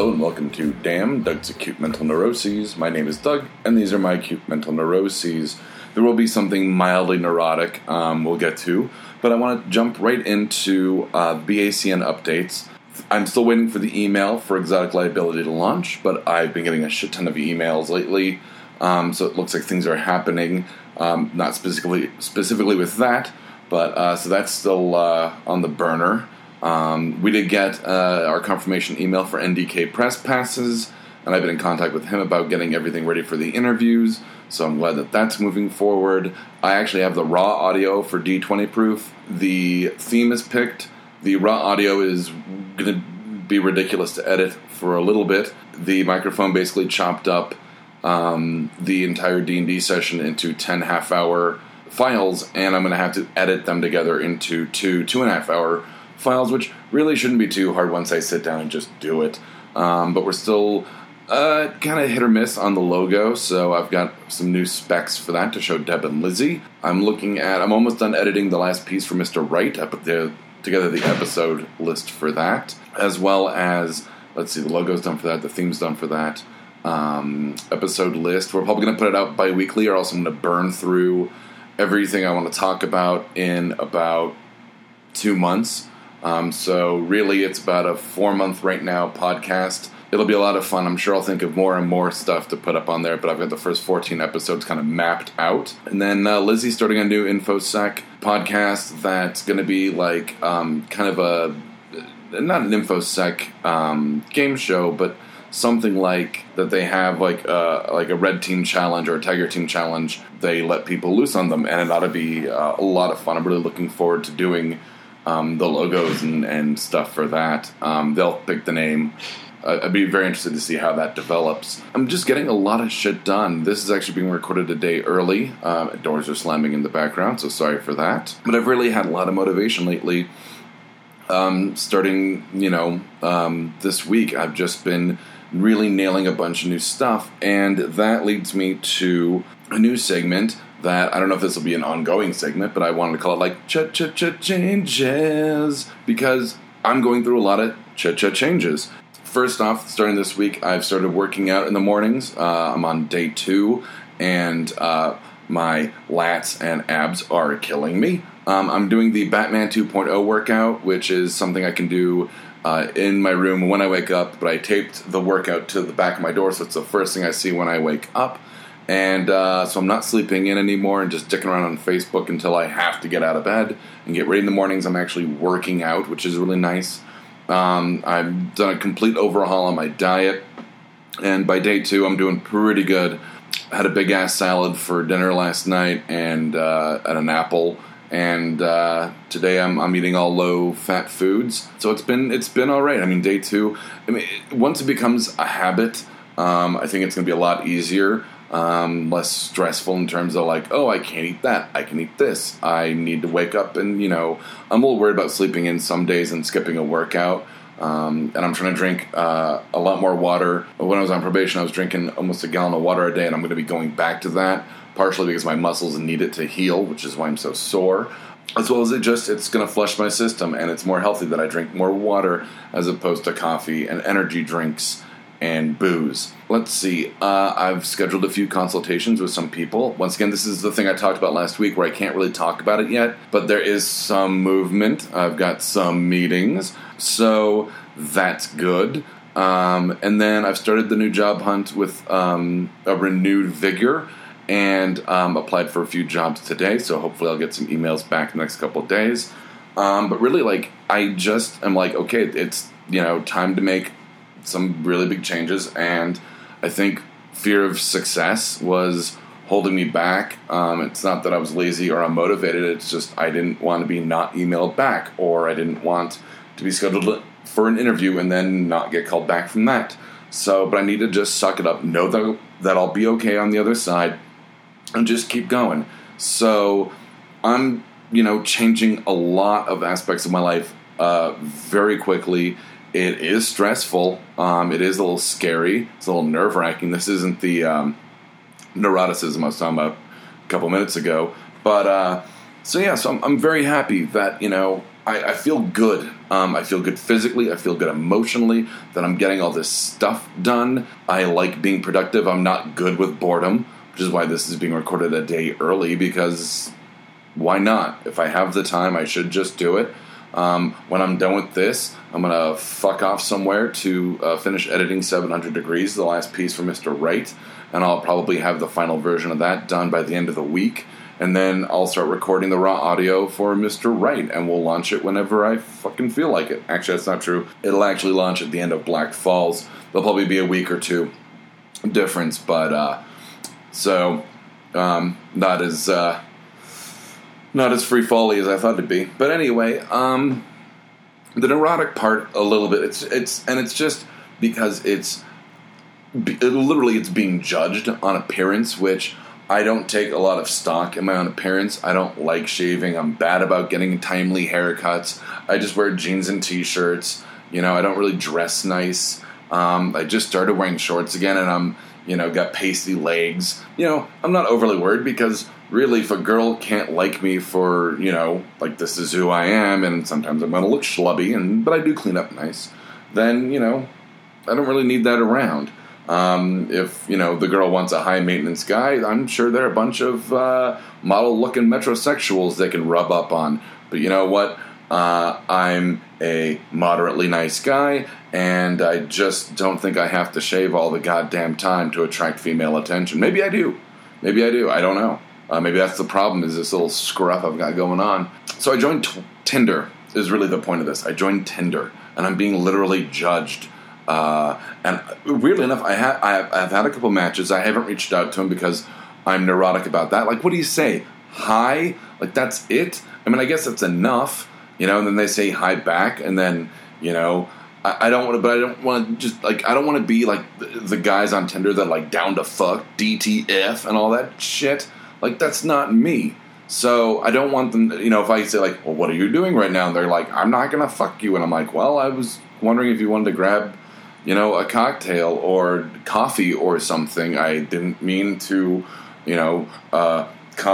Hello and welcome to Damn, Doug's Acute Mental Neuroses. My name is Doug, and these are my acute mental neuroses. There will be something mildly neurotic we'll get to, but I want to jump right into BACN updates. I'm still waiting for the email for Exotic Liability to launch, but I've been getting a shit ton of emails lately, so it looks like things are happening, not specifically with that, but so that's still on the burner. We did get our confirmation email for NDK Press Passes, and I've been in contact with him about getting everything ready for the interviews, so I'm glad that that's moving forward. I actually have the raw audio for D20 Proof. The theme is picked. The raw audio is going to be ridiculous to edit for a little bit. The microphone basically chopped up the entire D&D session into 10 half-hour files, and I'm going to have to edit them together into two and a half hour files, which really shouldn't be too hard once I sit down and just do it. But we're still kind of hit or miss on the logo, so I've got some new specs for that to show Deb and Lizzie. I'm almost done editing the last piece for Mr. Wright. I put together the episode list for that, as well as, the logo's done for that, the theme's done for that, episode list. We're probably going to put it out bi-weekly, or else I'm going to burn through everything I want to talk about in about 2 months. So really it's about a 4-month right now podcast. It'll be a lot of fun. I'm sure I'll think of more and more stuff to put up on there, but I've got the first 14 episodes kind of mapped out. And then Lizzie's starting a new InfoSec podcast that's going to be like kind of a, not an InfoSec game show, but something like that they have like a Red Team Challenge or a Tiger Team Challenge. They let people loose on them, and it ought to be a lot of fun. I'm really looking forward to doing the logos and stuff for that. They'll pick the name. I'd be very interested to see how that develops. I'm just getting a lot of shit done. This is actually being recorded a day early. Doors are slamming in the background, so sorry for that. But I've really had a lot of motivation lately. Starting, this week, I've just been really nailing a bunch of new stuff, and that leads me to a new segment that, I don't know if this will be an ongoing segment, but I wanted to call it like Cha-Cha-Cha-Changes, because I'm going through a lot of Cha-Cha-Changes. First off, starting this week, I've started working out in the mornings. I'm on day 2, and my lats and abs are killing me. I'm doing the Batman 2.0 workout, which is something I can do in my room when I wake up, but I taped the workout to the back of my door, so it's the first thing I see when I wake up. And so I'm not sleeping in anymore and just dicking around on Facebook until I have to get out of bed and get ready in the mornings. I'm actually working out, which is really nice. I've done a complete overhaul on my diet, and by day 2, I'm doing pretty good. I had a big-ass salad for dinner last night and an apple, and today I'm eating all low-fat foods, so it's been all right. I mean, day 2, once it becomes a habit, I think it's going to be a lot easier, less stressful in terms of like, oh, I can't eat that, I can eat this, I need to wake up and, I'm a little worried about sleeping in some days and skipping a workout, and I'm trying to drink a lot more water. When I was on probation, I was drinking almost a gallon of water a day, and I'm going to be going back to that, partially because my muscles need it to heal, which is why I'm so sore, as well as it's going to flush my system, and it's more healthy that I drink more water as opposed to coffee and energy drinks and booze. Let's see. I've scheduled a few consultations with some people. Once again, this is the thing I talked about last week where I can't really talk about it yet, but there is some movement. I've got some meetings, so that's good. And then I've started the new job hunt with a renewed vigor and applied for a few jobs today, so hopefully I'll get some emails back in the next couple of days. But really, I just am like, okay, it's, time to make some really big changes, and I think fear of success was holding me back. It's not that I was lazy or unmotivated, it's just I didn't want to be not emailed back, or I didn't want to be scheduled for an interview and then not get called back from that. So, but I need to just suck it up, know that I'll be okay on the other side, and just keep going. So, I'm, changing a lot of aspects of my life very quickly. It is stressful. It is a little scary. It's a little nerve-wracking. This isn't the neuroticism I was talking about a couple minutes ago. But so I'm very happy that, I feel good. I feel good physically. I feel good emotionally that I'm getting all this stuff done. I like being productive. I'm not good with boredom, which is why this is being recorded a day early, because why not? If I have the time, I should just do it. When I'm done with this, I'm going to fuck off somewhere to finish editing 700 Degrees, the last piece for Mr. Wright, and I'll probably have the final version of that done by the end of the week. And then I'll start recording the raw audio for Mr. Wright, and we'll launch it whenever I fucking feel like it. Actually, that's not true. It'll actually launch at the end of Black Falls. There'll probably be a week or two difference, but, not as free folly as I thought it'd be. But anyway, the neurotic part a little bit, it's just because it's being judged on appearance, which I don't take a lot of stock in my own appearance. I don't like shaving. I'm bad about getting timely haircuts. I just wear jeans and t-shirts. You know, I don't really dress nice. I just started wearing shorts again, and I'm, got pasty legs. I'm not overly worried, because really, if a girl can't like me for, this is who I am, and sometimes I'm going to look schlubby, but I do clean up nice, then, I don't really need that around. If, the girl wants a high-maintenance guy, I'm sure there are a bunch of model-looking metrosexuals they can rub up on. But you know what? I'm a moderately nice guy, and I just don't think I have to shave all the goddamn time to attract female attention. Maybe I do. I don't know. Maybe that's the problem, is this little scruff I've got going on. So I joined Tinder, is really the point of this. I joined Tinder, and I'm being literally judged. And weirdly enough, I've had a couple matches. I haven't reached out to him because I'm neurotic about that. Like, what do you say? Hi? Like, that's it? I mean, I guess that's enough, and then they say hi back, and then, I don't want to be like the guys on Tinder that are like down to fuck, DTF, and all that shit. Like, that's not me. So I don't want them, if I say like, well, what are you doing right now? And they're like, I'm not going to fuck you. And I'm like, well, I was wondering if you wanted to grab a cocktail or coffee or something. I didn't mean to, come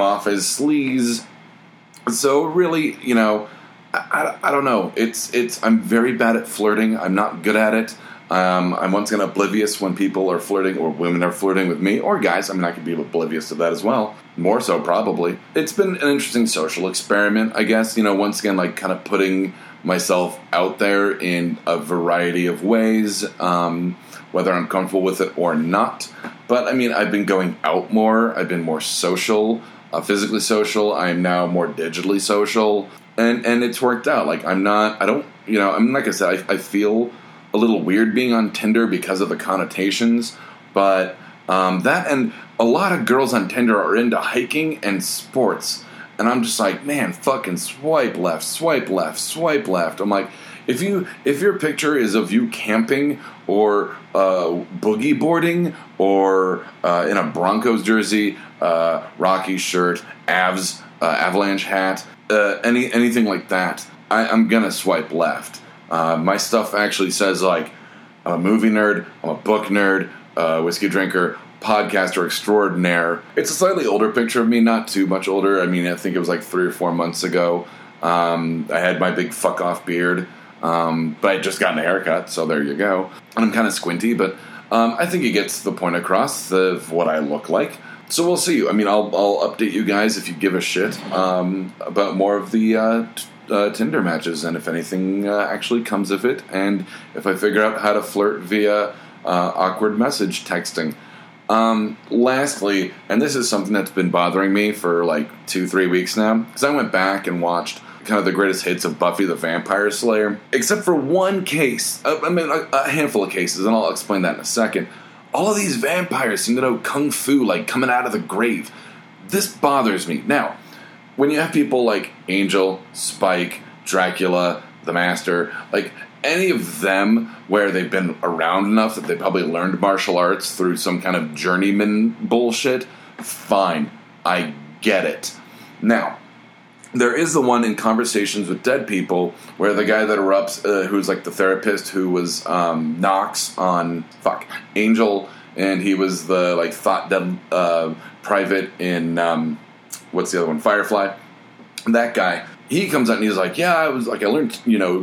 off as sleaze. So really, I don't know. I'm very bad at flirting. I'm not good at it. I'm once again oblivious when people are flirting or women are flirting with me or guys. I mean, I could be oblivious to that as well. More so, probably. It's been an interesting social experiment, I guess. Once again, like kind of putting myself out there in a variety of ways, whether I'm comfortable with it or not. But I mean, I've been going out more. I've been more social, physically social. I'm now more digitally social, and it's worked out. Like I feel a little weird being on Tinder because of the connotations, but that, and a lot of girls on Tinder are into hiking and sports. And I'm just like, man, fucking swipe left, swipe left, swipe left. I'm like, if your picture is of you camping or boogie boarding or in a Broncos jersey, Rocky shirt, Avs, Avalanche hat, anything like that, I'm going to swipe left. My stuff actually says, like, I'm a movie nerd, I'm a book nerd, whiskey drinker, podcaster extraordinaire. It's a slightly older picture of me, not too much older. I mean, I think it was like 3 or 4 months ago. I had my big fuck off beard, but I just gotten a haircut, so there you go. And I'm kind of squinty, but I think it gets the point across of what I look like. So we'll see. I mean, I'll update you guys if you give a shit about more of the Tinder matches, and if anything actually comes of it, and if I figure out how to flirt via awkward message texting. Lastly, and this is something that's been bothering me for like 2-3 weeks now, because I went back and watched kind of the greatest hits of Buffy the Vampire Slayer, except for one case, a handful of cases, and I'll explain that in a second. All of these vampires seem to know kung fu, like coming out of the grave. This bothers me. Now, when you have people like Angel, Spike, Dracula, the Master, like any of them where they've been around enough that they probably learned martial arts through some kind of journeyman bullshit, fine. I get it. Now, there is the one in Conversations with Dead People where the guy that erupts, who's like the therapist who was Knox on, Angel, and he was the, like, thought dead private in, Firefly. That guy. he comes out and he's like, yeah, I was like, I learned, you know,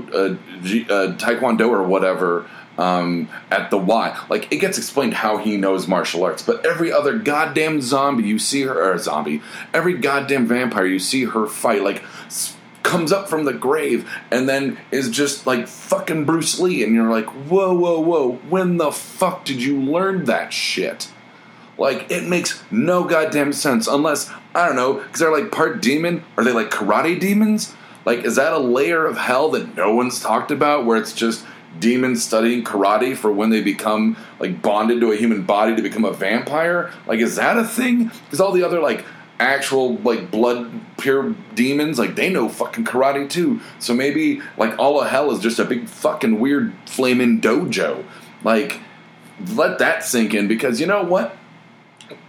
Taekwondo or whatever at the Y. Like, it gets explained how he knows martial arts. But every other goddamn zombie you see her, or zombie, every goddamn vampire you see her fight, like, comes up from the grave and then is just like fucking Bruce Lee. And you're like, whoa, whoa, whoa, when the fuck did you learn that shit? Like, it makes no goddamn sense unless, I don't know, because they're, like, part demon. Are they, like, karate demons? Like, is that a layer of hell that no one's talked about where it's just demons studying karate for when they become, like, bonded to a human body to become a vampire? Like, is that a thing? Because all the other, like, actual, like, blood pure demons, like, they know fucking karate, too. So maybe, like, all of hell is just a big fucking weird flaming dojo. Like, let that sink in because you know what?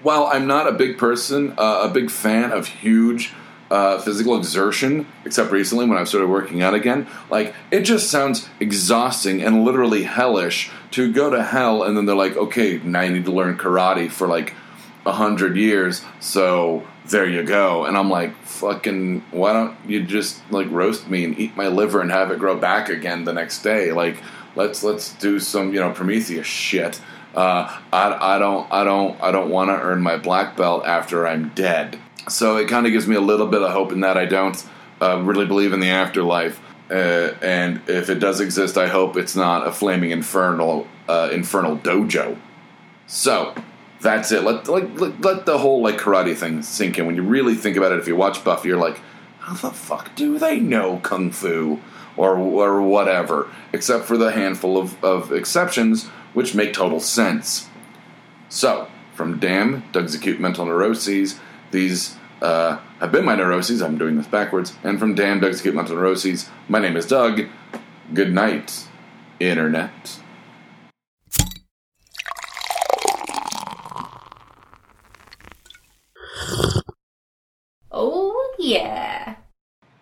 While I'm not a big person, a big fan of huge physical exertion, except recently when I've started working out again, like, it just sounds exhausting and literally hellish to go to hell and then they're like, okay, now you need to learn karate for, like, 100 years, so there you go. And I'm like, fucking, why don't you just, like, roast me and eat my liver and have it grow back again the next day? Like, let's do some, you know, Prometheus shit. I don't want to earn my black belt after I'm dead. So it kind of gives me a little bit of hope in that I don't really believe in the afterlife. And if it does exist, I hope it's not a flaming infernal dojo. So that's it. Let the whole, like, karate thing sink in. When you really think about it, if you watch Buffy, you're like, how the fuck do they know kung fu or whatever? Except for the handful of exceptions, which make total sense. So, from damn Doug's acute mental neuroses, these have been my neuroses. I'm doing this backwards. And from damn Doug's acute mental neuroses, my name is Doug. Good night, Internet. Oh, yeah.